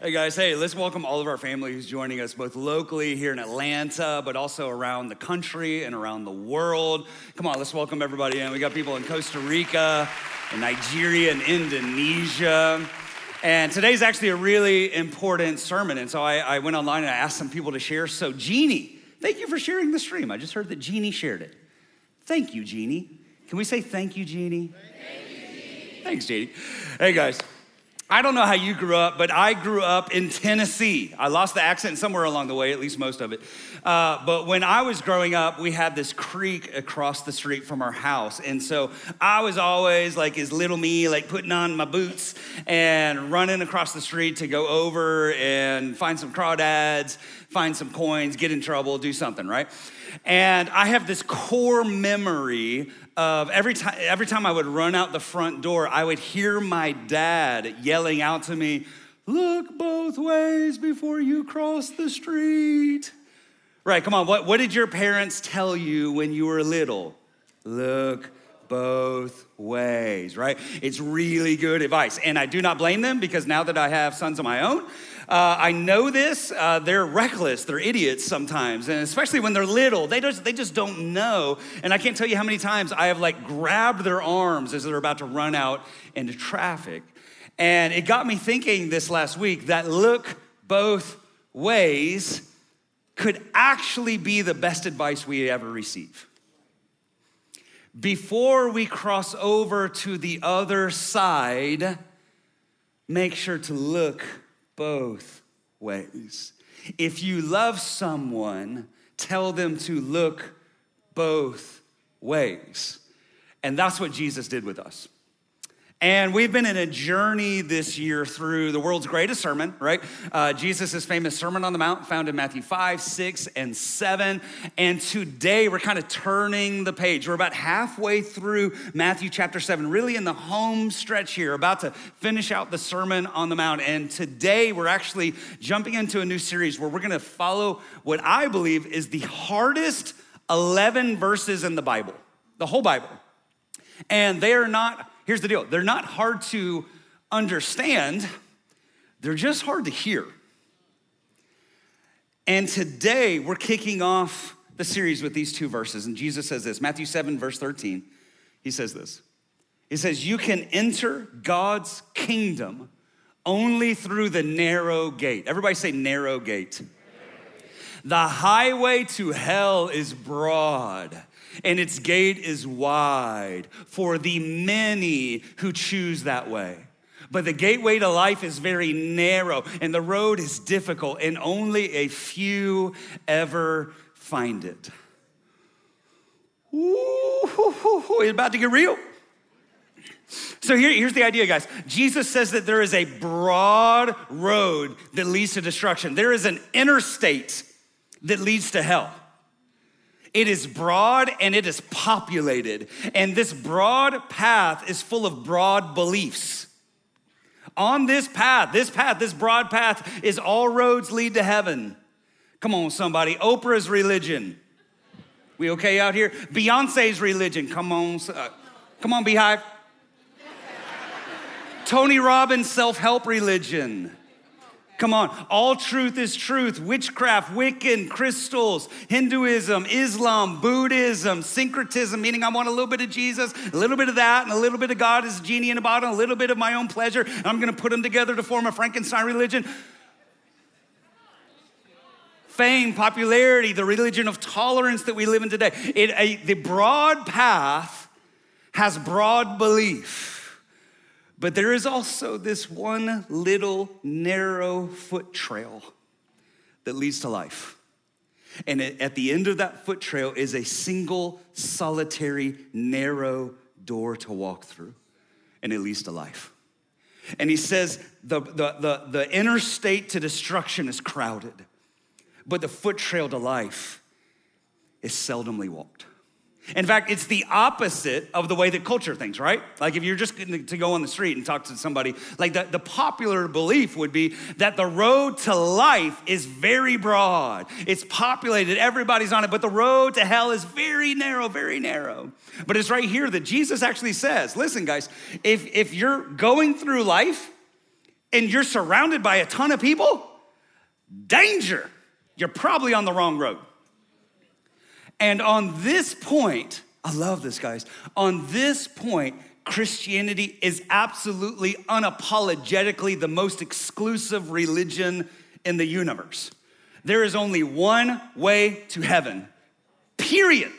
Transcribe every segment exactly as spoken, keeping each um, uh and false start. Hey guys, hey, let's welcome all of our family who's joining us both locally here in Atlanta, but also around the country and around the world. Come on, let's welcome everybody in. We got people in Costa Rica and Nigeria and Indonesia. And today's actually a really important sermon. And so I, I went online and I asked some people to share. So Jeannie, thank you for sharing the stream. I just heard that Jeannie shared it. Thank you, Jeannie. Can we say thank you, Jeannie? Thank you, Jeannie. Thanks, Jeannie. Hey guys. I don't know how you grew up, but I grew up in Tennessee. I lost the accent somewhere along the way, at least most of it. Uh, but when I was growing up, we had this creek across the street from our house. And so I was always like, as little me, like putting on my boots and running across the street to go over and find some crawdads, find some coins, get in trouble, do something, right? And I have this core memory of every time every time I would run out the front door, I would hear my dad yelling out to me, "Look both ways before you cross the street." Right, come on, what, what did your parents tell you when you were little? Look both ways, right? It's really good advice. And I do not blame them, because now that I have sons of my own, Uh, I know this, uh, they're reckless, they're idiots sometimes, and especially when they're little, they just, they just don't know. And I can't tell you how many times I have like grabbed their arms as they're about to run out into traffic. And it got me thinking this last week that look both ways could actually be the best advice we ever receive. Before we cross over to the other side, make sure to look both ways. If you love someone, tell them to look both ways. And that's what Jesus did with us. And we've been in a journey this year through the world's greatest sermon, right? Uh, Jesus' famous Sermon on the Mount, found in Matthew five, six, and seven. And today we're kind of turning the page. We're about halfway through Matthew chapter seven, really in the home stretch here, about to finish out the Sermon on the Mount. And today we're actually jumping into a new series where we're gonna follow what I believe is the hardest eleven verses in the Bible, the whole Bible. And they are not... Here's the deal. They're not hard to understand. They're just hard to hear. And today we're kicking off the series with these two verses. And Jesus says this, Matthew seven, verse thirteen. He says this. He says, "You can enter God's kingdom only through the narrow gate." Everybody say narrow gate. Narrow gate. "The highway to hell is broad, and its gate is wide for the many who choose that way. But the gateway to life is very narrow, and the road is difficult, and only a few ever find it." Ooh, it's about to get real. So here, here's the idea, guys. Jesus says that there is a broad road that leads to destruction. There is an interstate that leads to hell. It is broad and it is populated. And this broad path is full of broad beliefs. On this path, this path, this broad path is all roads lead to heaven. Come on, somebody. Oprah's religion. We okay out here? Beyonce's religion. Come on. Uh, come on, Beehive. Tony Robbins' self-help religion. Come on, all truth is truth, witchcraft, Wiccan, crystals, Hinduism, Islam, Buddhism, syncretism, meaning I want a little bit of Jesus, a little bit of that, and a little bit of God as a genie in a bottle, a little bit of my own pleasure, and I'm gonna put them together to form a Frankenstein religion. Fame, popularity, the religion of tolerance that we live in today. It, a, the broad path has broad belief. But there is also this one little narrow foot trail that leads to life. And at the end of that foot trail is a single, solitary, narrow door to walk through. And it leads to life. And he says the, the, the, the interstate to destruction is crowded, but the foot trail to life is seldomly walked. In fact, it's the opposite of the way that culture thinks, right? Like if you're just to go on the street and talk to somebody, like the, the popular belief would be that the road to life is very broad. It's populated, everybody's on it, but the road to hell is very narrow, very narrow. But it's right here that Jesus actually says, listen guys, if, if you're going through life and you're surrounded by a ton of people, danger, you're probably on the wrong road. And on this point, I love this, guys. On this point, Christianity is absolutely unapologetically the most exclusive religion in the universe. There is only one way to heaven, period.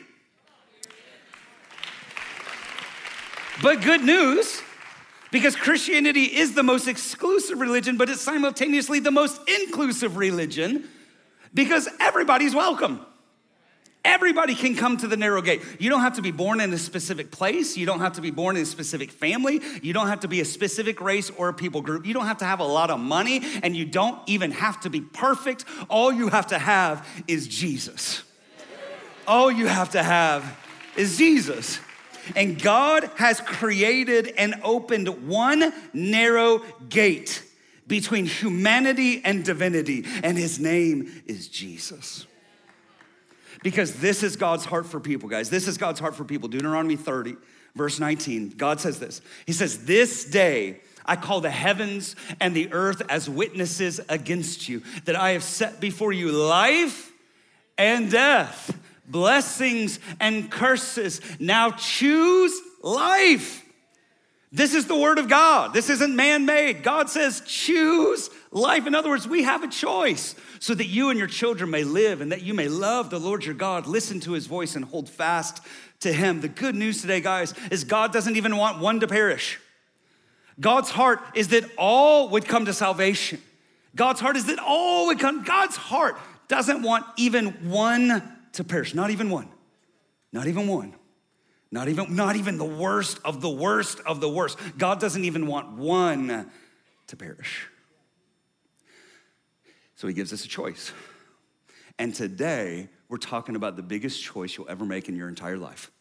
But good news, because Christianity is the most exclusive religion, but it's simultaneously the most inclusive religion, because everybody's welcome. Everybody can come to the narrow gate. You don't have to be born in a specific place. You don't have to be born in a specific family. You don't have to be a specific race or a people group. You don't have to have a lot of money, and you don't even have to be perfect. All you have to have is Jesus. All you have to have is Jesus. And God has created and opened one narrow gate between humanity and divinity, and his name is Jesus. Because this is God's heart for people, guys. This is God's heart for people. Deuteronomy thirty, verse nineteen, God says this. He says, "This day I call the heavens and the earth as witnesses against you, that I have set before you life and death, blessings and curses. Now choose life." This is the word of God. This isn't man-made. God says, choose life. In other words, we have a choice so that you and your children may live and that you may love the Lord your God, listen to his voice, and hold fast to him. The good news today, guys, is God doesn't even want one to perish. God's heart is that all would come to salvation. God's heart is that all would come. God's heart doesn't want even one to perish. Not even one. Not even one. Not even, not even the worst of the worst of the worst. God doesn't even want one to perish. So he gives us a choice. And today, we're talking about the biggest choice you'll ever make in your entire life.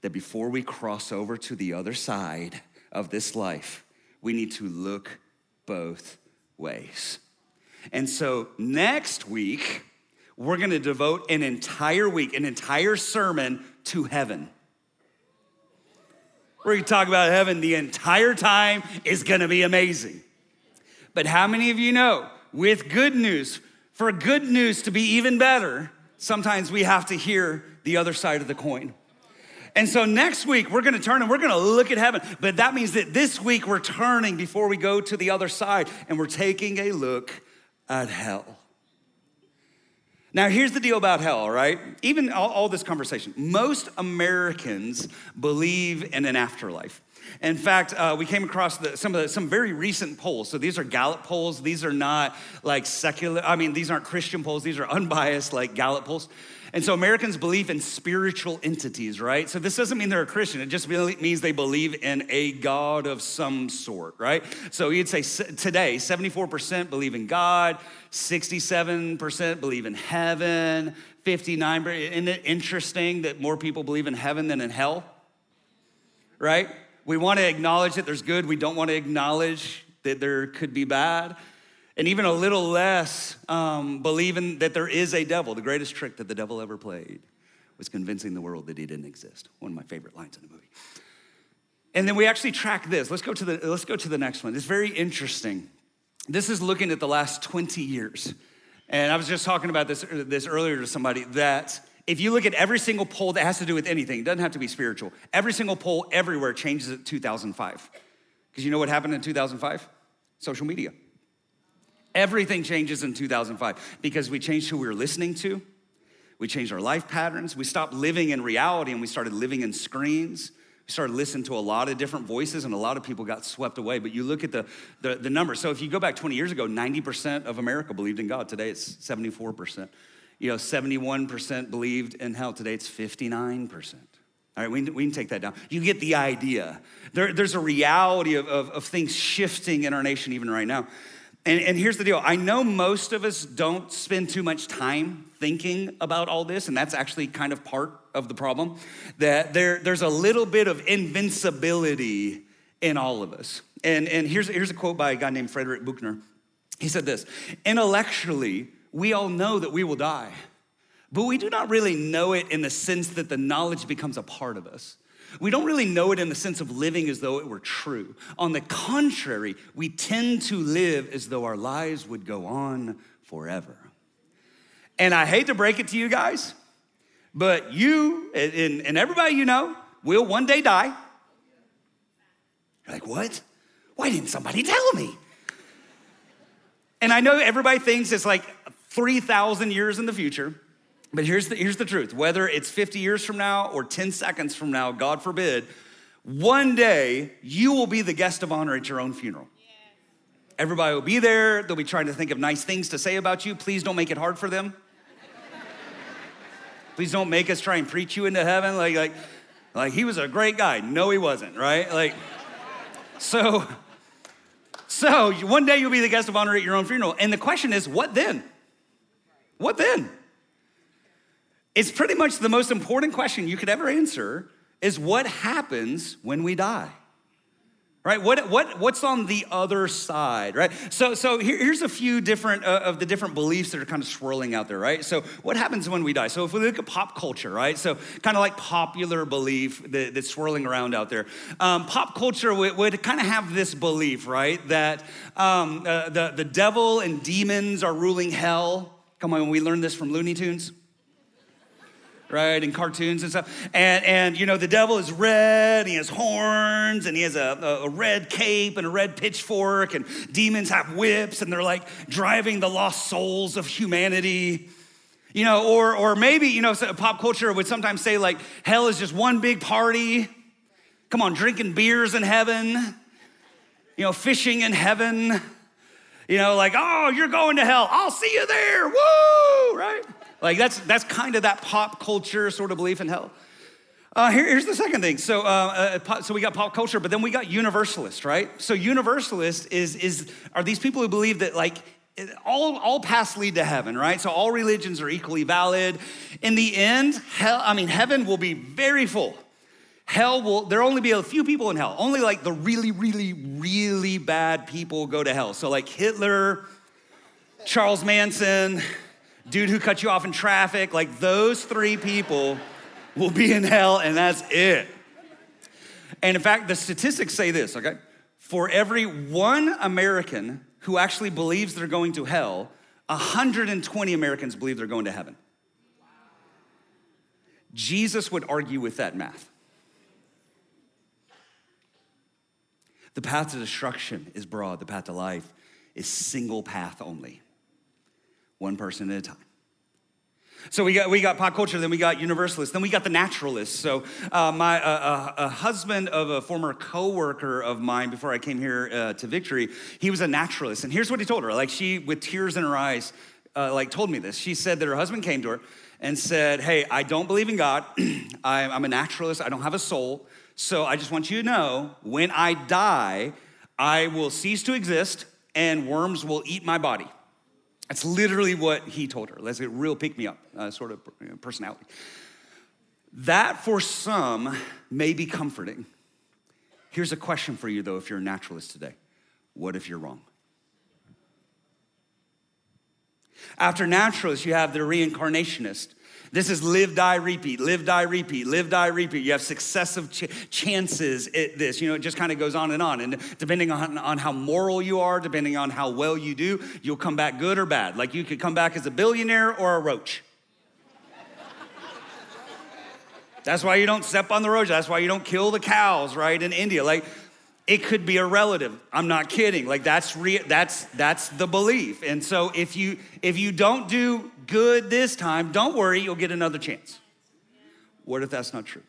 That before we cross over to the other side of this life, we need to look both ways. And so next week, we're gonna devote an entire week, an entire sermon to heaven. We're gonna talk about heaven the entire time. It's gonna be amazing. But how many of you know, with good news, for good news to be even better, sometimes we have to hear the other side of the coin. And so next week, we're gonna turn and we're gonna look at heaven. But that means that this week we're turning before we go to the other side, and we're taking a look at hell. Now, here's the deal about hell, right? Even all, all this conversation. Most Americans believe in an afterlife. In fact, uh, we came across the, some of the, some very recent polls. So these are Gallup polls. These are not like secular, I mean, these aren't Christian polls. These are unbiased like Gallup polls. And so Americans believe in spiritual entities, right? So this doesn't mean they're a Christian. It just really means they believe in a God of some sort, right? So you'd say today, seventy-four percent believe in God, sixty-seven percent believe in heaven, fifty-nine percent. Isn't it interesting that more people believe in heaven than in hell, right? We want to acknowledge that there's good. We don't want to acknowledge that there could be bad. And even a little less um, believing that there is a devil. The greatest trick that the devil ever played was convincing the world that he didn't exist. One of my favorite lines in the movie. And then we actually track this. Let's go to the, let's go to the next one. It's very interesting. This is looking at the last twenty years. And I was just talking about this, this earlier to somebody, that if you look at every single poll that has to do with anything, it doesn't have to be spiritual. Every single poll everywhere changes at two thousand five. Because you know what happened in two thousand five? Social media. Everything changes in two thousand five because we changed who we were listening to. We changed our life patterns. We stopped living in reality and we started living in screens. We started listening to a lot of different voices and a lot of people got swept away. But you look at the, the, the numbers. So if you go back twenty years ago, ninety percent of America believed in God. Today it's seventy-four percent. You know, seventy-one percent believed in hell. Today it's fifty-nine percent. All right, we can, we can take that down. You get the idea. There, there's a reality of, of, of things shifting in our nation even right now. And, and here's the deal. I know most of us don't spend too much time thinking about all this, and that's actually kind of part of the problem, that there, there's a little bit of invincibility in all of us. And, and here's, here's a quote by a guy named Frederick Buchner. He said this: intellectually, we all know that we will die, but we do not really know it in the sense that the knowledge becomes a part of us. We don't really know it in the sense of living as though it were true. On the contrary, we tend to live as though our lives would go on forever. And I hate to break it to you guys, but you and, and everybody you know will one day die. You're like, what? Why didn't somebody tell me? And I know everybody thinks it's like three thousand years in the future, but here's the, here's the truth. Whether it's fifty years from now or ten seconds from now, God forbid, one day you will be the guest of honor at your own funeral. Everybody will be there. They'll be trying to think of nice things to say about you. Please don't make it hard for them. Please don't make us try and preach you into heaven. Like, like, like he was a great guy. No, he wasn't, right? Like, so, so one day you'll be the guest of honor at your own funeral. And the question is, what then? What then? It's pretty much the most important question you could ever answer is what happens when we die? Right? What what what's on the other side? Right? So so here, here's a few different uh, of the different beliefs that are kind of swirling out there. Right? So what happens when we die? So if we look at pop culture, right? So kind of like popular belief that, that's swirling around out there. Um, pop culture would, would kind of have this belief, right, that um, uh, the the devil and demons are ruling hell. Come on, we learned this from Looney Tunes. Right, and cartoons and stuff. And, and you know, the devil is red, and he has horns, and he has a, a red cape and a red pitchfork, and demons have whips, and they're like driving the lost souls of humanity. You know, or or maybe, you know, pop culture would sometimes say, like, hell is just one big party. Come on, drinking beers in heaven. You know, fishing in heaven. You know, like, oh, you're going to hell. I'll see you there. Woo, right? Like that's that's kind of that pop culture sort of belief in hell. Uh, here, here's the second thing. So uh, uh, so we got pop culture, but then we got universalist, right? So universalist is is are these people who believe that like all all paths lead to heaven, right? So all religions are equally valid. In the end, hell I mean heaven will be very full. Hell will, there'll only be a few people in hell. Only like the really, really, really bad people go to hell. So like Hitler, Charles Manson, dude who cut you off in traffic, like those three people will be in hell, and that's it. And in fact, the statistics say this, okay? For every one American who actually believes they're going to hell, one hundred twenty Americans believe they're going to heaven. Jesus would argue with that math. The path to destruction is broad. The path to life is single path only. One person at a time. So we got we got pop culture, then we got universalists, then we got the naturalists. So uh, my uh, uh, a husband of a former coworker of mine before I came here uh, to Victory, he was a naturalist, and here's what he told her. Like she, with tears in her eyes, uh, like told me this. She said that her husband came to her and said, "Hey, I don't believe in God. I, I'm a naturalist. I don't have a soul. So I just want you to know, when I die, I will cease to exist, and worms will eat my body." That's literally what he told her. That's a real pick-me-up uh, sort of you know, personality. That, for some, may be comforting. Here's a question for you, though, if you're a naturalist today. What if you're wrong? After naturalists, you have the reincarnationist. This is live, die, repeat, live, die, repeat, live, die, repeat. You have successive ch- chances at this. You know, it just kind of goes on and on. And depending on, on how moral you are, depending on how well you do, you'll come back good or bad. Like you could come back as a billionaire or a roach. That's why you don't step on the roach. That's why you don't kill the cows, right, in India. Like it could be a relative. I'm not kidding. Like that's re- that's that's the belief. And so if you if you don't do good this time, don't worry, you'll get another chance. What if that's not true?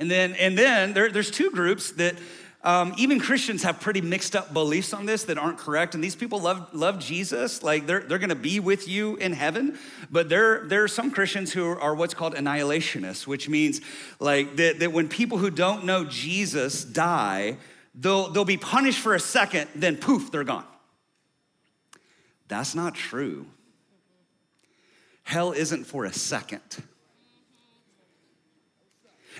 And then and then there, there's two groups that um, even Christians have pretty mixed up beliefs on this that aren't correct. And these people love love Jesus. Like they're they're gonna be with you in heaven. But there, there are some Christians who are what's called annihilationists, which means like that, that when people who don't know Jesus die, they'll they'll be punished for a second, then poof, they're gone. That's not true. Hell isn't for a second.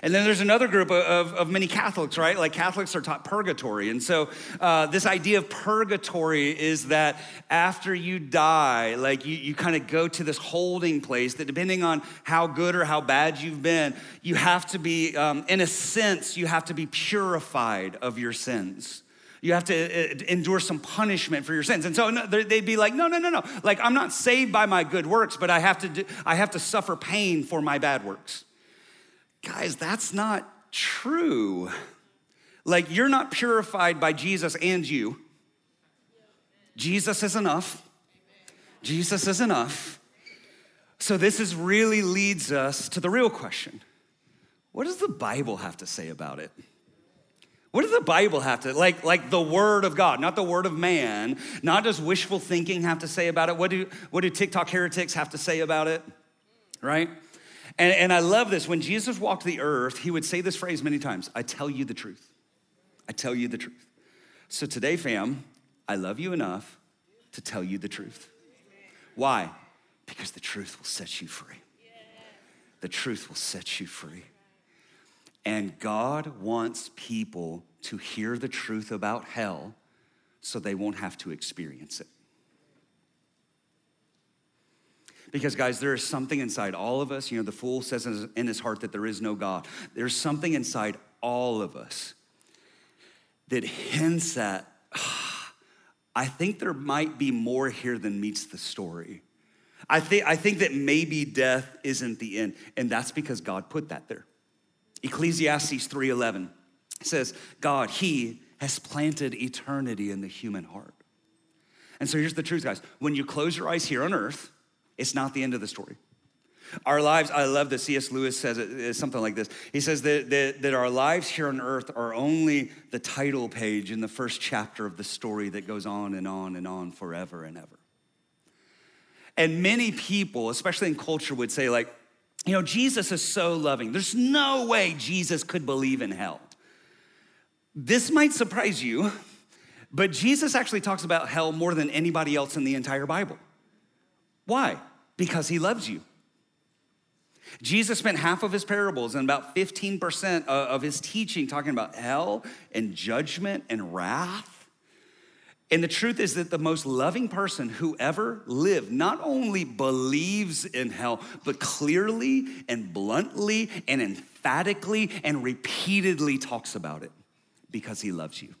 And then there's another group of, of, of many Catholics, right? Like Catholics are taught purgatory. And so uh, this idea of purgatory is that after you die, like you, you kind of go to this holding place that depending on how good or how bad you've been, you have to be, um, in a sense, you have to be purified of your sins. You have to endure some punishment for your sins. And so they'd be like, no, no, no, no. Like, I'm not saved by my good works, but I have to do, I have to suffer pain for my bad works. Guys, that's not true. Like, you're not purified by Jesus and you. Jesus is enough. Jesus is enough. So this is really leads us to the real question. What does the Bible have to say about it? What does the Bible have to, like, like the word of God, not the word of man, not does wishful thinking have to say about it? What do, what do TikTok heretics have to say about it, right? And, and I love this. When Jesus walked the earth, he would say this phrase many times, I tell you the truth. I tell you the truth. So today, fam, I love you enough to tell you the truth. Why? Because the truth will set you free. The truth will set you free. And God wants people to hear the truth about hell so they won't have to experience it. Because guys, there is something inside all of us. You know, the fool says in his heart that there is no God. There's something inside all of us that hints at, ah, I think there might be more here than meets the story. I think, I think that maybe death isn't the end. And that's because God put that there. Ecclesiastes three eleven says, God, he has planted eternity in the human heart. And so here's the truth, guys. When you close your eyes here on earth, it's not the end of the story. Our lives, I love that C S Lewis says it, it's something like this. He says that, that, that our lives here on earth are only the title page in the first chapter of the story that goes on and on and on forever and ever. And many people, especially in culture, would say like, you know, Jesus is so loving. There's no way Jesus could believe in hell. This might surprise you, but Jesus actually talks about hell more than anybody else in the entire Bible. Why? Because he loves you. Jesus spent half of his parables and about fifteen percent of his teaching talking about hell and judgment and wrath. And the truth is that the most loving person who ever lived not only believes in hell, but clearly and bluntly and emphatically and repeatedly talks about it because he loves you.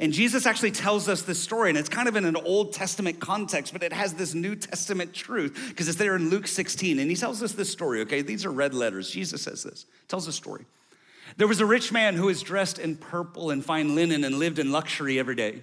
And Jesus actually tells us this story, and it's kind of in an Old Testament context, but it has this New Testament truth because it's there in Luke sixteen, and he tells us this story, okay? These are red letters. Jesus says this, tells a story. There was a rich man who was dressed in purple and fine linen and lived in luxury every day.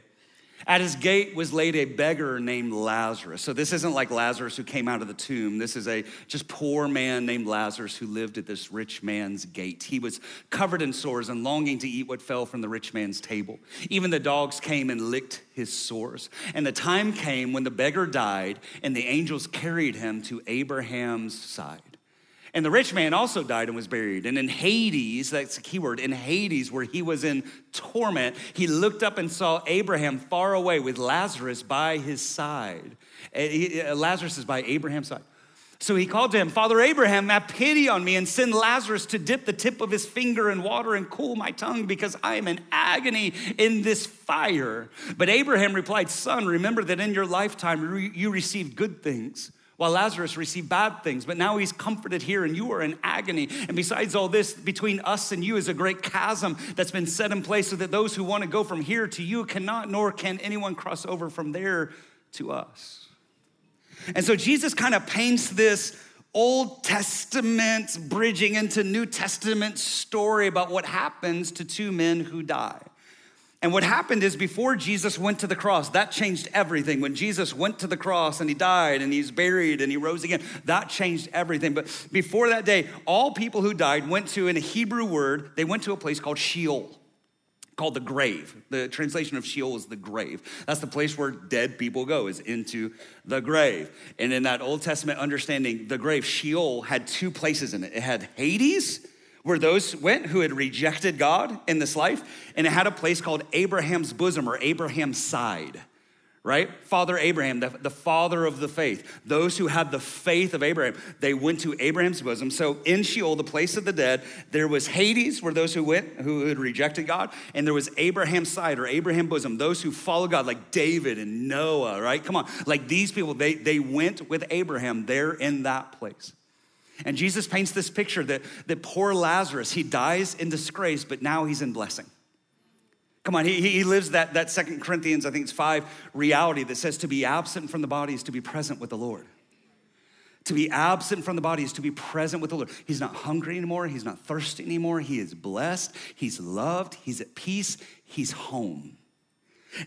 At his gate was laid a beggar named Lazarus. So this isn't like Lazarus who came out of the tomb. This is a just poor man named Lazarus who lived at this rich man's gate. He was covered in sores and longing to eat what fell from the rich man's table. Even the dogs came and licked his sores. And the time came when the beggar died and the angels carried him to Abraham's side. And the rich man also died and was buried. And in Hades, that's a key word, in Hades, where he was in torment, he looked up and saw Abraham far away with Lazarus by his side. Lazarus is by Abraham's side. So he called to him, Father Abraham, have pity on me and send Lazarus to dip the tip of his finger in water and cool my tongue because I am in agony in this fire. But Abraham replied, Son, remember that in your lifetime you received good things, while Lazarus received bad things, but now he's comforted here and you are in agony. And besides all this, between us and you is a great chasm that's been set in place so that those who want to go from here to you cannot, nor can anyone cross over from there to us. And so Jesus kind of paints this Old Testament bridging into New Testament story about what happens to two men who die. And what happened is before Jesus went to the cross, that changed everything. When Jesus went to the cross and he died and he's buried and he rose again, that changed everything. But before that day, all people who died went to, in a Hebrew word, they went to a place called Sheol, called the grave. The translation of Sheol is the grave. That's the place where dead people go, is into the grave. And in that Old Testament understanding, the grave, Sheol, had two places in it. It had Hades, where those went who had rejected God in this life, and it had a place called Abraham's bosom or Abraham's side, right? Father Abraham, the, the father of the faith. Those who had the faith of Abraham, they went to Abraham's bosom. So in Sheol, the place of the dead, there was Hades, were those who went, who had rejected God. And there was Abraham's side or Abraham's bosom, those who follow God, like David and Noah, right? Come on, like these people, they, they went with Abraham there in that place. And Jesus paints this picture that, that poor Lazarus, he dies in disgrace, but now he's in blessing. Come on, he, he lives that, that Second Corinthians, I think it's five, reality that says to be absent from the body is to be present with the Lord. To be absent from the body is to be present with the Lord. He's not hungry anymore. He's not thirsty anymore. He is blessed. He's loved. He's at peace. He's home.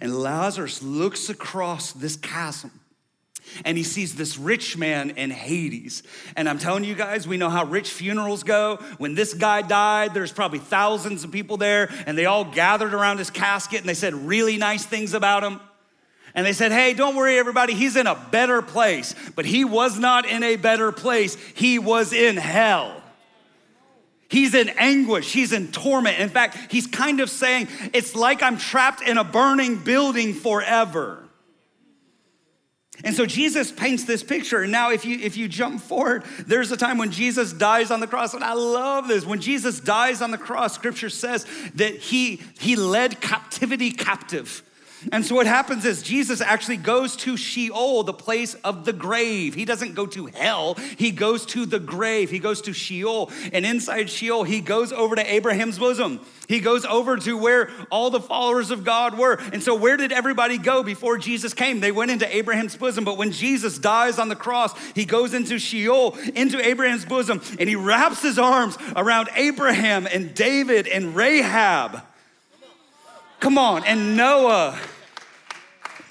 And Lazarus looks across this chasm and he sees this rich man in Hades. And I'm telling you guys, we know how rich funerals go. When this guy died, there's probably thousands of people there, and they all gathered around his casket, and they said really nice things about him. And they said, hey, don't worry, everybody, he's in a better place. But he was not in a better place. He was in hell. He's in anguish. He's in torment. In fact, he's kind of saying, it's like I'm trapped in a burning building forever. And so Jesus paints this picture. And now if you if you jump forward, there's a time when Jesus dies on the cross. And I love this. When Jesus dies on the cross, scripture says that he, he led captivity captive. And so what happens is Jesus actually goes to Sheol, the place of the grave. He doesn't go to hell. He goes to the grave. He goes to Sheol. And inside Sheol, he goes over to Abraham's bosom. He goes over to where all the followers of God were. And so where did everybody go before Jesus came? They went into Abraham's bosom. But when Jesus dies on the cross, he goes into Sheol, into Abraham's bosom, and he wraps his arms around Abraham and David and Rahab. Come on, and Noah,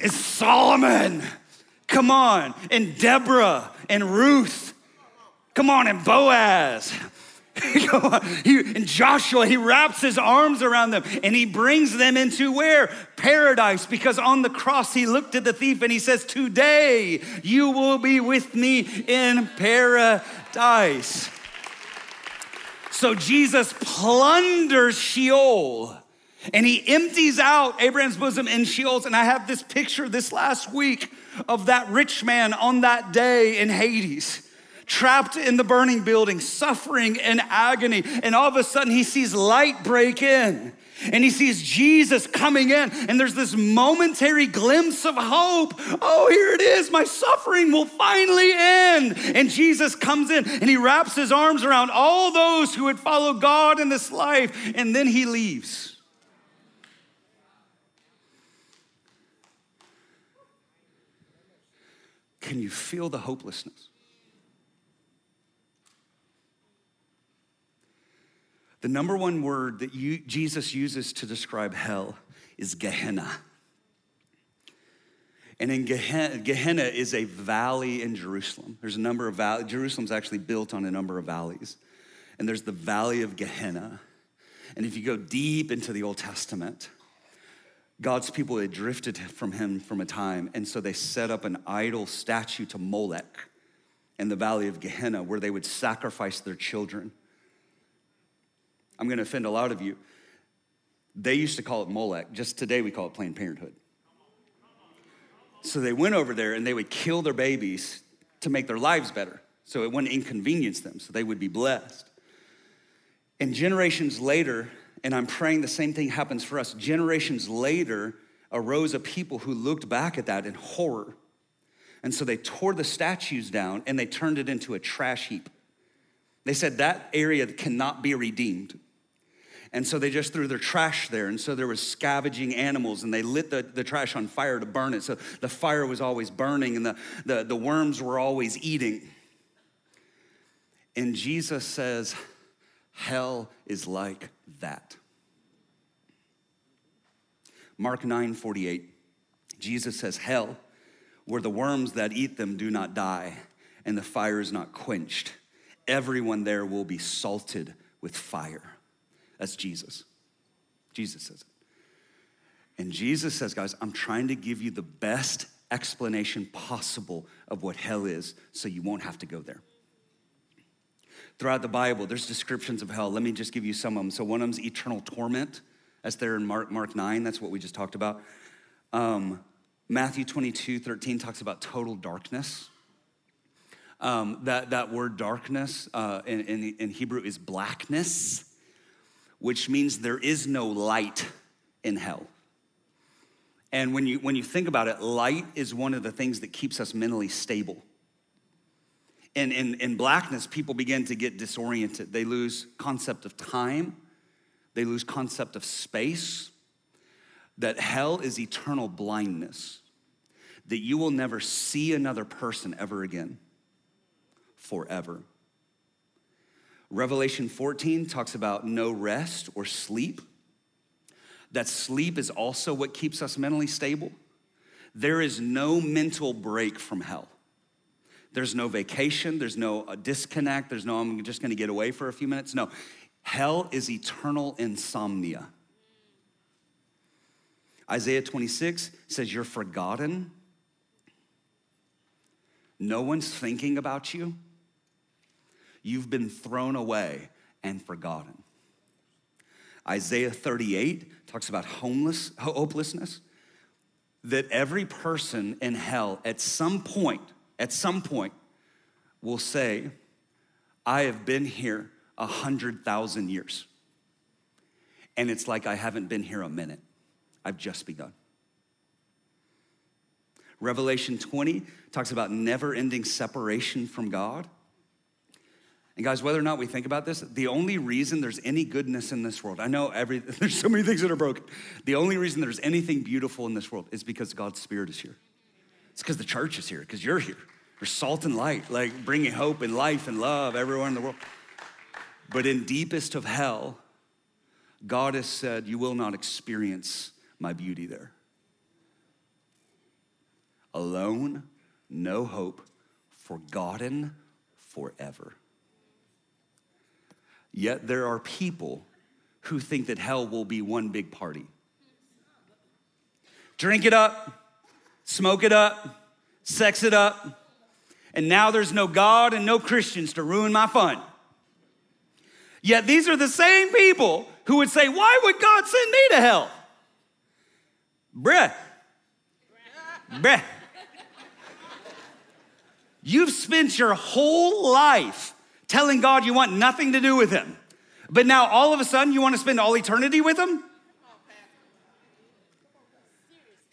and Solomon, come on, and Deborah, and Ruth, come on, and Boaz, come on, he, and Joshua, he wraps his arms around them, and he brings them into where? Paradise, because on the cross, he looked at the thief, and he says, today, you will be with me in paradise. So Jesus plunders Sheol, and he empties out Abraham's bosom in Sheol. And I have this picture this last week of that rich man on that day in Hades, trapped in the burning building, suffering in agony. And all of a sudden he sees light break in and he sees Jesus coming in. And there's this momentary glimpse of hope. Oh, here it is. My suffering will finally end. And Jesus comes in and he wraps his arms around all those who had followed God in this life. And then he leaves. Can you feel the hopelessness? The number one word that you, Jesus uses to describe hell is Gehenna. And in Gehenna, Gehenna is a valley in Jerusalem. There's a number of valleys. Jerusalem's actually built on a number of valleys. And there's the valley of Gehenna. And if you go deep into the Old Testament, God's people had drifted from him from a time, and so they set up an idol statue to Molech in the valley of Gehenna where they would sacrifice their children. I'm gonna offend a lot of you. They used to call it Molech. Just today we call it Planned Parenthood. So they went over there and they would kill their babies to make their lives better so it wouldn't inconvenience them, so they would be blessed. And generations later, and I'm praying the same thing happens for us. Generations later arose a people who looked back at that in horror. And so they tore the statues down and they turned it into a trash heap. They said that area cannot be redeemed. And so they just threw their trash there. And so there was scavenging animals and they lit the, the trash on fire to burn it. So the fire was always burning and the, the, the worms were always eating. And Jesus says, hell is like that. Mark nine forty-eight, Jesus says, hell, where the worms that eat them do not die, and the fire is not quenched. Everyone there will be salted with fire. That's Jesus. Jesus says it. And Jesus says, guys, I'm trying to give you the best explanation possible of what hell is, so you won't have to go there. Throughout the Bible, there's descriptions of hell. Let me just give you some of them. So one of them's eternal torment. That's there in Mark, Mark nine. That's what we just talked about. Um, Matthew twenty-two thirteen talks about total darkness. Um, that, that word darkness uh, in, in, in Hebrew is blackness, which means there is no light in hell. And when you when you think about it, light is one of the things that keeps us mentally stable. And in, in blackness, people begin to get disoriented. They lose concept of time. They lose concept of space. That hell is eternal blindness. That you will never see another person ever again. Forever. Revelation fourteen talks about no rest or sleep. That sleep is also what keeps us mentally stable. There is no mental break from hell. There's no vacation. There's no disconnect. There's no, I'm just going to get away for a few minutes. No, hell is eternal insomnia. Isaiah twenty-six says you're forgotten. No one's thinking about you. You've been thrown away and forgotten. Isaiah thirty-eight talks about homeless, hopelessness, that every person in hell at some point, at some point will say, I have been here one hundred thousand years. And it's like I haven't been here a minute. I've just begun. Revelation twenty talks about never-ending separation from God. And guys, whether or not we think about this, the only reason there's any goodness in this world, I know every there's so many things that are broken. The only reason there's anything beautiful in this world is because God's Spirit is here. It's because the church is here, because you're here. You're salt and light, like bringing hope and life and love everywhere in the world. But in deepest of hell, God has said, you will not experience my beauty there. Alone, no hope, forgotten forever. Yet there are people who think that hell will be one big party. Drink it up, smoke it up, sex it up, and now there's no God and no Christians to ruin my fun. Yet these are the same people who would say, why would God send me to hell? Bruh, bruh. You've spent your whole life telling God you want nothing to do with him. But now all of a sudden you want to spend all eternity with him?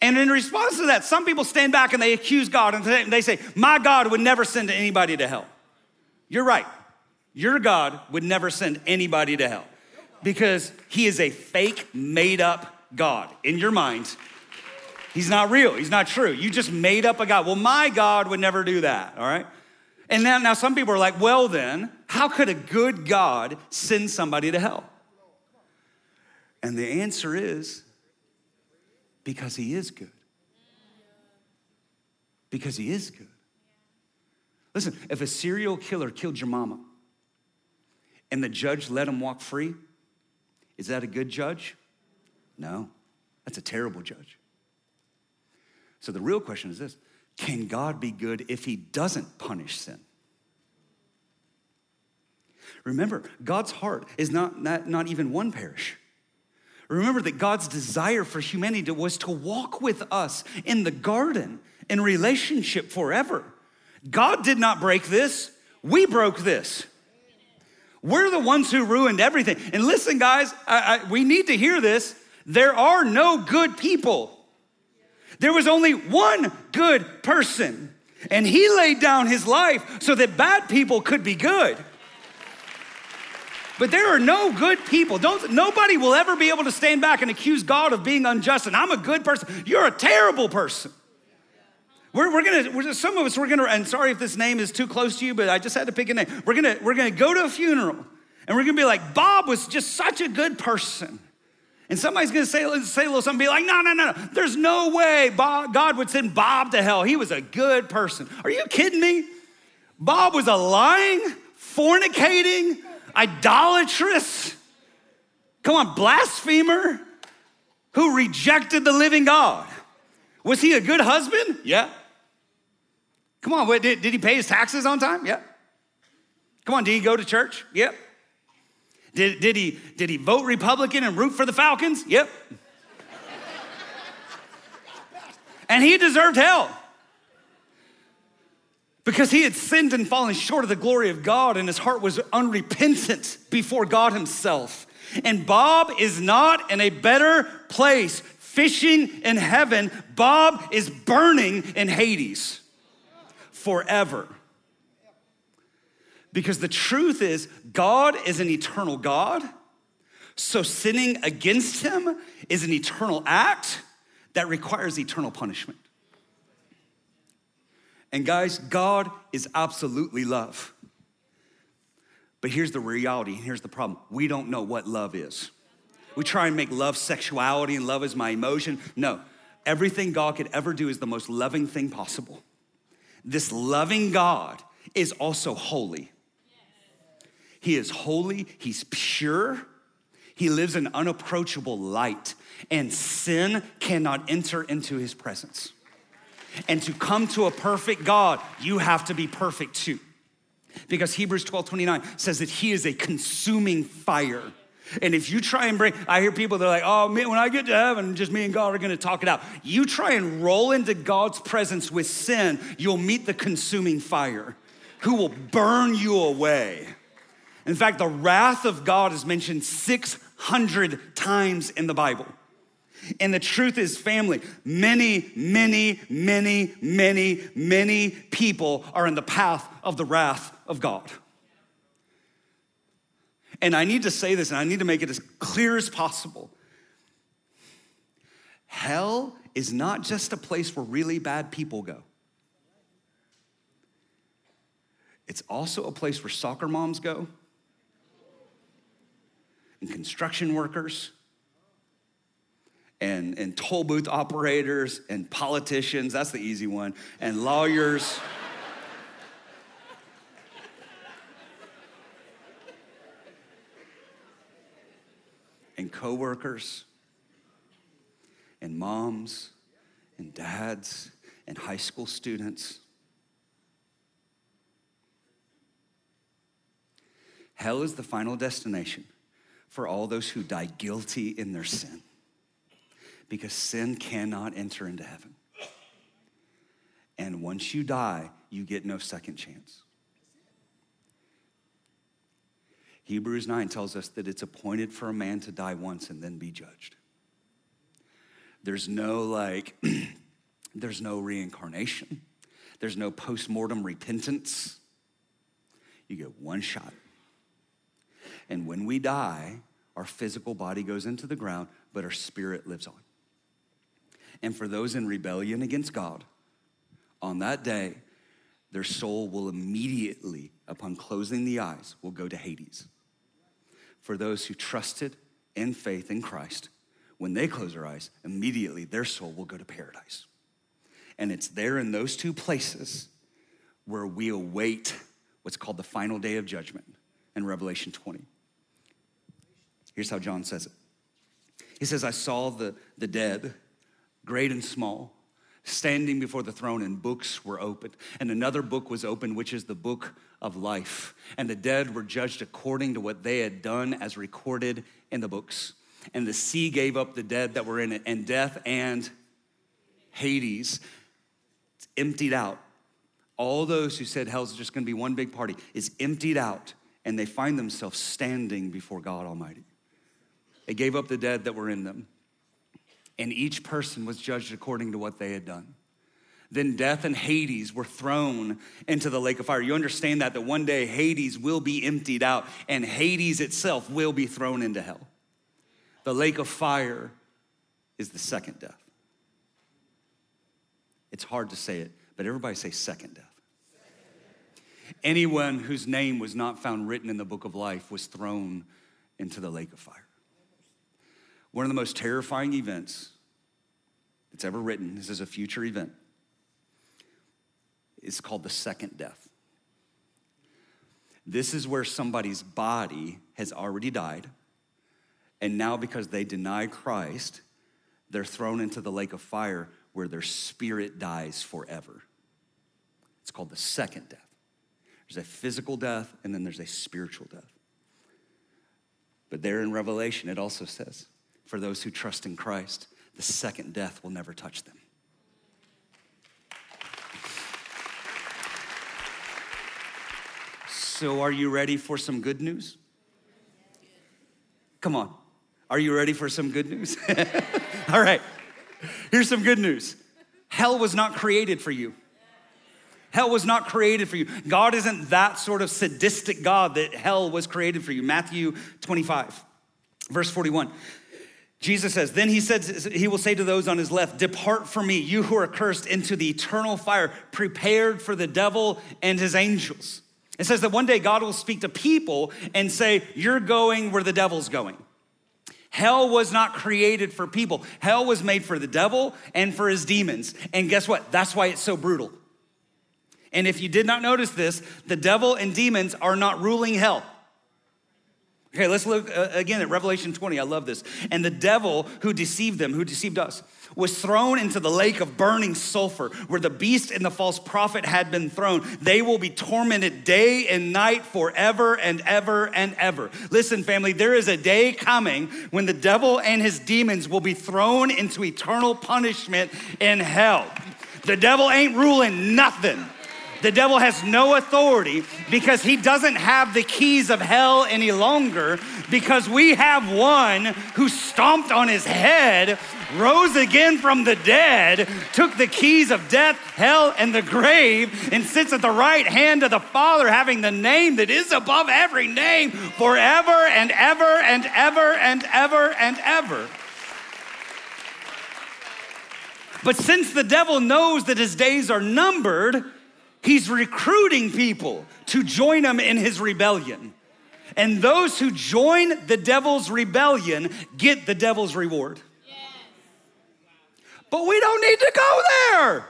And in response to that, some people stand back and they accuse God and they say, my God would never send anybody to hell. You're right. Your God would never send anybody to hell because he is a fake, made up God in your mind. He's not real. He's not true. You just made up a God. Well, my God would never do that, all right? And now, now some people are like, well then, how could a good God send somebody to hell? And the answer is because he is good. Because he is good. Listen, if a serial killer killed your mama and the judge let him walk free, is that a good judge? No, that's a terrible judge. So the real question is this. Can God be good if he doesn't punish sin? Remember, God's heart is not, not, not even one parish. Remember that God's desire for humanity was to walk with us in the garden in relationship forever. God did not break this. We broke this. We're the ones who ruined everything. And listen, guys, I, I, we need to hear this. There are no good people. There was only one good person, and he laid down his life so that bad people could be good. But there are no good people. Don't, nobody will ever be able to stand back and accuse God of being unjust, and I'm a good person. You're a terrible person. We're, we're gonna, we're, some of us, we're gonna, and sorry if this name is too close to you, but I just had to pick a name. We're gonna, we're gonna go to a funeral, and we're gonna be like, Bob was just such a good person. And somebody's gonna say, say a little something, be like, no, no, no, no. There's no way Bob, God would send Bob to hell. He was a good person. Are you kidding me? Bob was a lying, fornicating, idolatrous, come on, blasphemer who rejected the living God. Was he a good husband? Yeah. Come on, what, did, did he pay his taxes on time? Yeah. Come on, did he go to church? Yep. Yeah. Did, did he did he vote Republican and root for the Falcons? Yep. And he deserved hell because he had sinned and fallen short of the glory of God, and his heart was unrepentant before God himself. And Bob is not in a better place fishing in heaven. Bob is burning in Hades forever. Because the truth is, God is an eternal God. So sinning against him is an eternal act that requires eternal punishment. And guys, God is absolutely love. But here's the reality, and here's the problem. We don't know what love is. We try and make love sexuality and love is my emotion. No, everything God could ever do is the most loving thing possible. This loving God is also holy. He is holy, he's pure. He lives in unapproachable light, and sin cannot enter into his presence. And to come to a perfect God, you have to be perfect too. Because Hebrews twelve twenty-nine says that he is a consuming fire. And if you try and bring, I hear people, they're like, oh, man, when I get to heaven, just me and God are gonna talk it out. You try and roll into God's presence with sin, you'll meet the consuming fire who will burn you away. In fact, the wrath of God is mentioned six hundred times in the Bible. And the truth is, family, many, many, many, many, many people are in the path of the wrath of God. And I need to say this, and I need to make it as clear as possible. Hell is not just a place where really bad people go. It's also a place where soccer moms go, and construction workers, and, and toll booth operators, and politicians, that's the easy one, and lawyers. And coworkers, and moms, and dads, and high school students. Hell is the final destination for all those who die guilty in their sin, because sin cannot enter into heaven. And once you die, you get no second chance. Hebrews nine tells us that it's appointed for a man to die once and then be judged. There's no like, there's no reincarnation. There's no post-mortem repentance. You get one shot. And when we die, our physical body goes into the ground, but our spirit lives on. And for those in rebellion against God, on that day, their soul will immediately, upon closing the eyes, will go to Hades. For those who trusted in faith in Christ, when they close their eyes, immediately their soul will go to paradise. And it's there in those two places where we await what's called the final day of judgment. In Revelation twenty. Here's how John says it. He says, I saw the, the dead, great and small, standing before the throne, and books were opened. And another book was opened, which is the book of life. And the dead were judged according to what they had done as recorded in the books. And the sea gave up the dead that were in it, and death and Hades emptied out. All those who said hell's just gonna be one big party is emptied out. And they find themselves standing before God Almighty. They gave up the dead that were in them, and each person was judged according to what they had done. Then death and Hades were thrown into the lake of fire. You understand that, that one day Hades will be emptied out, and Hades itself will be thrown into hell. The lake of fire is the second death. It's hard to say it, but everybody say second death. Anyone whose name was not found written in the book of life was thrown into the lake of fire. One of the most terrifying events that's ever written, this is a future event, it's called the second death. This is where somebody's body has already died, and now because they deny Christ, they're thrown into the lake of fire where their spirit dies forever. It's called the second death. There's a physical death, and then there's a spiritual death. But there in Revelation, it also says, for those who trust in Christ, the second death will never touch them. So are you ready for some good news? Come on. Are you ready for some good news? All right. Here's some good news. Hell was not created for you. Hell was not created for you. God isn't that sort of sadistic God that hell was created for you. Matthew twenty-five, verse forty-one. Jesus says, then he says, he will say to those on his left, depart from me, you who are cursed, into the eternal fire prepared for the devil and his angels. It says that one day God will speak to people and say, you're going where the devil's going. Hell was not created for people. Hell was made for the devil and for his demons. And guess what? That's why it's so brutal. And if you did not notice this, the devil and demons are not ruling hell. Okay, let's look again at Revelation twenty. I love this. And the devil who deceived them, who deceived us, was thrown into the lake of burning sulfur, where the beast and the false prophet had been thrown. They will be tormented day and night forever and ever and ever. Listen, family, there is a day coming when the devil and his demons will be thrown into eternal punishment in hell. The devil ain't ruling nothing. The devil has no authority because he doesn't have the keys of hell any longer, because we have one who stomped on his head, rose again from the dead, took the keys of death, hell, and the grave, and sits at the right hand of the Father, having the name that is above every name forever and ever and ever and ever and ever. But since the devil knows that his days are numbered, he's recruiting people to join him in his rebellion. And those who join the devil's rebellion get the devil's reward. Yes. But we don't need to go there.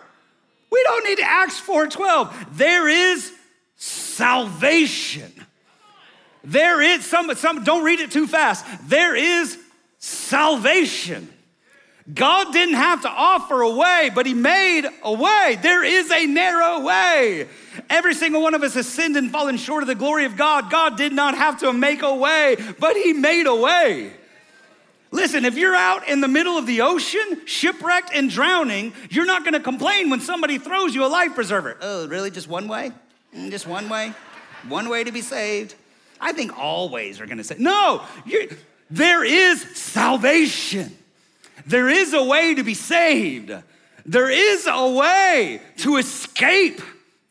We don't need Acts four twelve. There is salvation. There is, some, some, don't read it too fast. There is salvation. God didn't have to offer a way, but he made a way. There is a narrow way. Every single one of us has sinned and fallen short of the glory of God. God did not have to make a way, but he made a way. Listen, if you're out in the middle of the ocean, shipwrecked and drowning, you're not gonna complain when somebody throws you a life preserver. Oh, really, just one way? Just one way? One way to be saved? I think all ways are gonna say, no, you, there is salvation. There is a way to be saved. There is a way to escape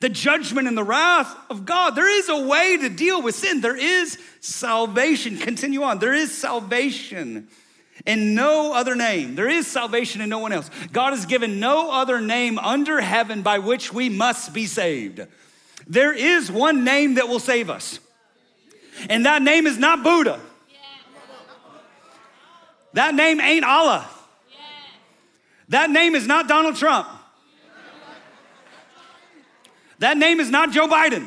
the judgment and the wrath of God. There is a way to deal with sin. There is salvation. Continue on. There is salvation in no other name. There is salvation in no one else. God has given no other name under heaven by which we must be saved. There is one name that will save us, and that name is not Buddha. That name ain't Allah. That name is not Donald Trump. That name is not Joe Biden.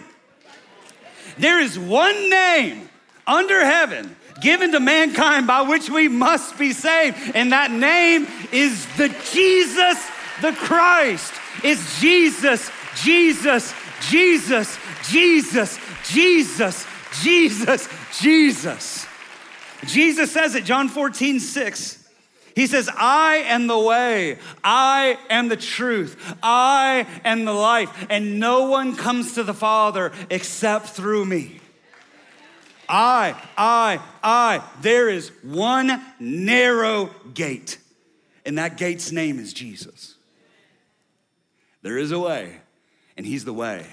There is one name under heaven given to mankind by which we must be saved, and that name is the Jesus, the Christ. It's Jesus, Jesus, Jesus, Jesus, Jesus, Jesus, Jesus. Jesus says it, John fourteen six. He says, I am the way, I am the truth, I am the life, and no one comes to the Father except through me. I, I, I, there is one narrow gate, and that gate's name is Jesus. There is a way, and he's the way,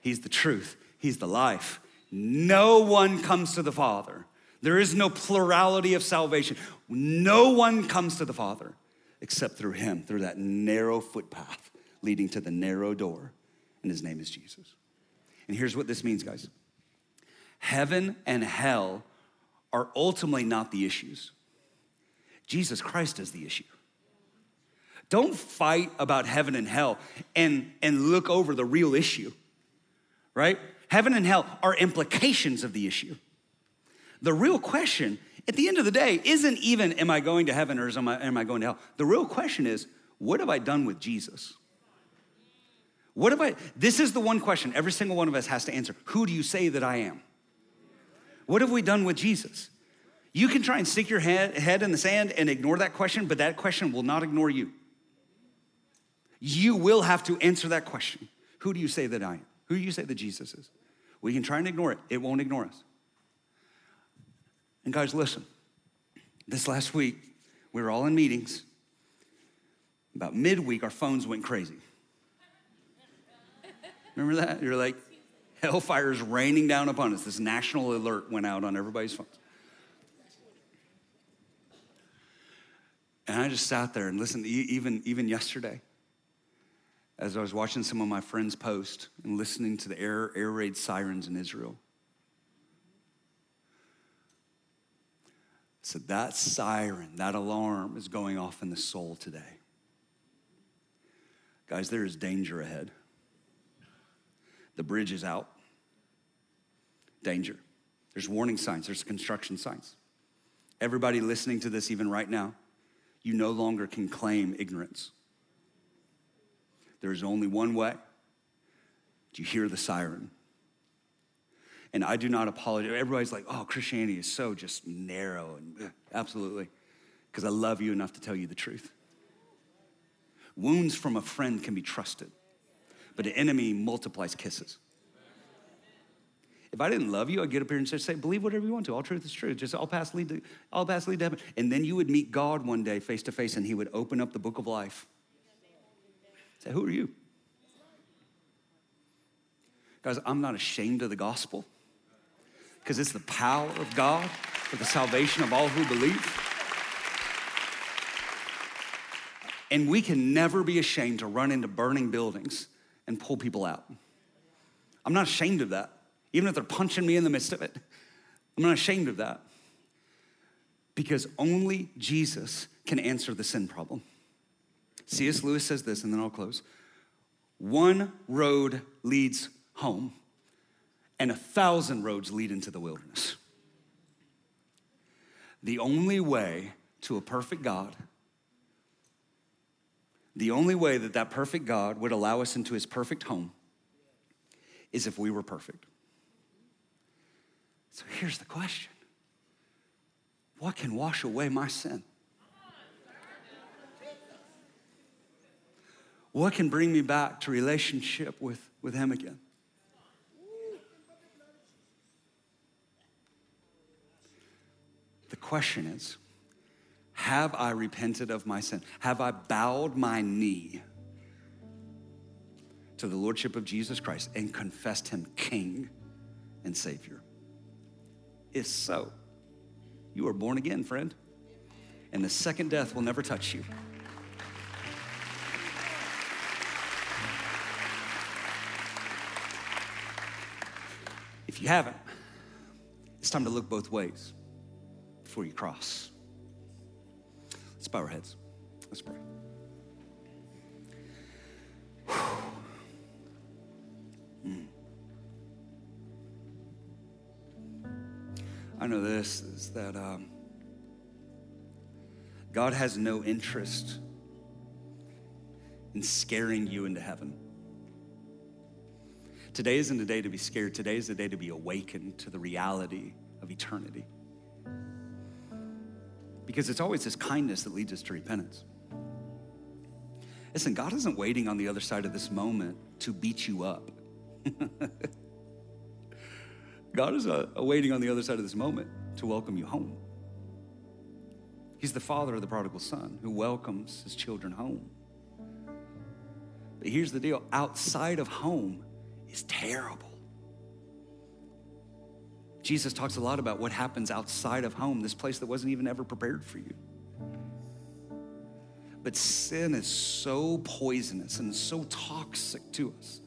he's the truth, he's the life. No one comes to the Father. There is no plurality of salvation. No one comes to the Father except through him, through that narrow footpath leading to the narrow door, and his name is Jesus. And here's what this means, guys. Heaven and hell are ultimately not the issues. Jesus Christ is the issue. Don't fight about heaven and hell and, and look over the real issue, right? Heaven and hell are implications of the issue. The real question, at the end of the day, isn't even, am I going to heaven or am I, am I going to hell? The real question is, what have I done with Jesus? What have I, this is the one question every single one of us has to answer. Who do you say that I am? What have we done with Jesus? You can try and stick your head, head in the sand and ignore that question, but that question will not ignore you. You will have to answer that question. Who do you say that I am? Who do you say that Jesus is? We can try and ignore it. It won't ignore us. And guys, listen. This last week, we were all in meetings. About midweek, our phones went crazy. Remember that? You're like, hellfire is raining down upon us. This national alert went out on everybody's phones. And I just sat there and listened, even, even yesterday, as I was watching some of my friends post and listening to the air, air raid sirens in Israel. I said, that siren, that alarm is going off in the soul today. Guys, there is danger ahead. The bridge is out. Danger. There's warning signs. There's construction signs. Everybody listening to this, even right now, you no longer can claim ignorance. There is only one way. Do you hear the siren? And I do not apologize. Everybody's like, oh, Christianity is so just narrow. And absolutely. Because I love you enough to tell you the truth. Wounds from a friend can be trusted. But the enemy multiplies kisses. If I didn't love you, I'd get up here and say, believe whatever you want to. All truth is true. Just all paths lead to, all paths lead to heaven. And then you would meet God one day face to face, and he would open up the book of life. Say, who are you? Guys, I'm not ashamed of the gospel because it's the power of God for the salvation of all who believe. And we can never be ashamed to run into burning buildings and pull people out. I'm not ashamed of that. Even if they're punching me in the midst of it, I'm not ashamed of that. Because only Jesus can answer the sin problem. C S Lewis says this, and then I'll close. One road leads home, and a thousand roads lead into the wilderness. The only way to a perfect God, the only way that that perfect God would allow us into his perfect home is if we were perfect. So here's the question. What can wash away my sin? What can bring me back to relationship with, with him again? The question is, have I repented of my sin? Have I bowed my knee to the lordship of Jesus Christ and confessed him King and Savior? If so, you are born again, friend. And the second death will never touch you. If you haven't, it's time to look both ways before you cross. Let's bow our heads. Let's pray. Mm. I know this is that um, God has no interest in scaring you into heaven. Today isn't a day to be scared. Today is a day to be awakened to the reality of eternity. Because it's always his kindness that leads us to repentance. Listen, God isn't waiting on the other side of this moment to beat you up. God is uh, waiting on the other side of this moment to welcome you home. He's the father of the prodigal son who welcomes his children home. But here's the deal. Outside of home, it's terrible. Jesus talks a lot about what happens outside of home, this place that wasn't even ever prepared for you. But sin is so poisonous and so toxic to us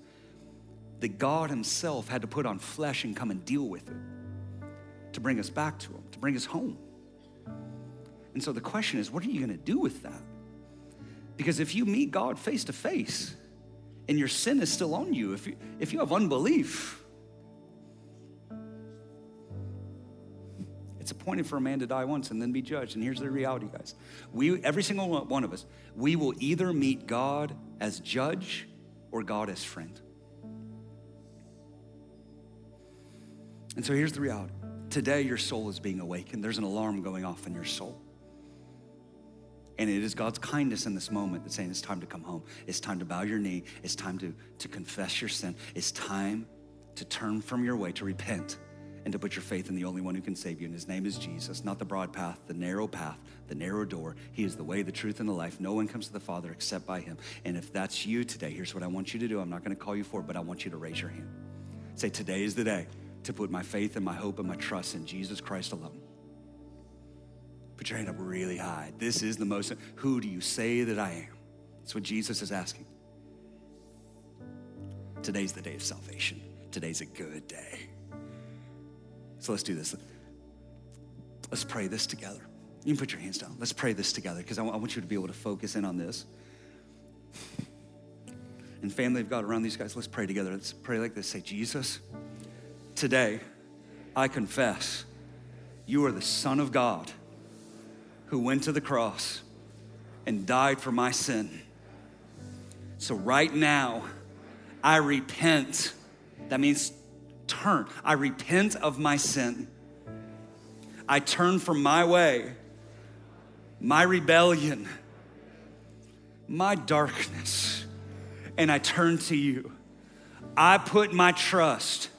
that God himself had to put on flesh and come and deal with it to bring us back to him, to bring us home. And so the question is, what are you going to do with that? Because if you meet God face to face, and your sin is still on you, if you, if you have unbelief, it's appointed for a man to die once and then be judged. And here's the reality, guys. We, every single one of us, we will either meet God as judge or God as friend. And so here's the reality. Today, your soul is being awakened. There's an alarm going off in your soul. And it is God's kindness in this moment that's saying it's time to come home. It's time to bow your knee. It's time to, to confess your sin. It's time to turn from your way, to repent, and to put your faith in the only one who can save you. And his name is Jesus, not the broad path, the narrow path, the narrow door. He is the way, the truth, and the life. No one comes to the Father except by him. And if that's you today, here's what I want you to do. I'm not gonna call you for it, but I want you to raise your hand. Say, today is the day to put my faith and my hope and my trust in Jesus Christ alone. Put your hand up really high. This is the most, who do you say that I am? That's what Jesus is asking. Today's the day of salvation. Today's a good day. So let's do this. Let's pray this together. You can put your hands down. Let's pray this together because I, w- I want you to be able to focus in on this. And family of God around these guys, let's pray together. Let's pray like this. Say, Jesus, today I confess you are the Son of God who went to the cross and died for my sin. So right now, I repent. That means turn. I repent of my sin. I turn from my way, my rebellion, my darkness, and I turn to you. I put my trust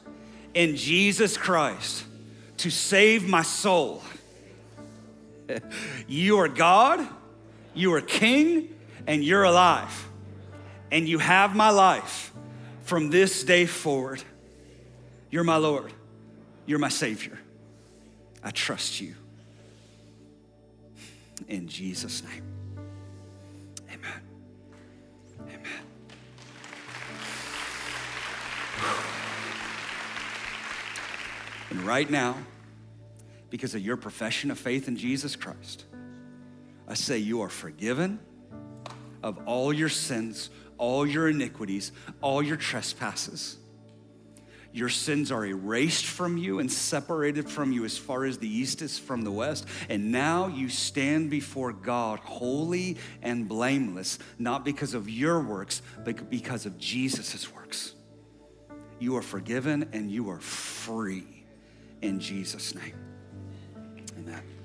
in Jesus Christ to save my soul. You are God, you are King, and you're alive. And you have my life from this day forward. You're my Lord. You're my Savior. I trust you. In Jesus' name, amen. Amen. And right now, because of your profession of faith in Jesus Christ, I say you are forgiven of all your sins, all your iniquities, all your trespasses. Your sins are erased from you and separated from you as far as the east is from the west. And now you stand before God holy and blameless, not because of your works, but because of Jesus' works. You are forgiven and you are free in Jesus' name. Amen.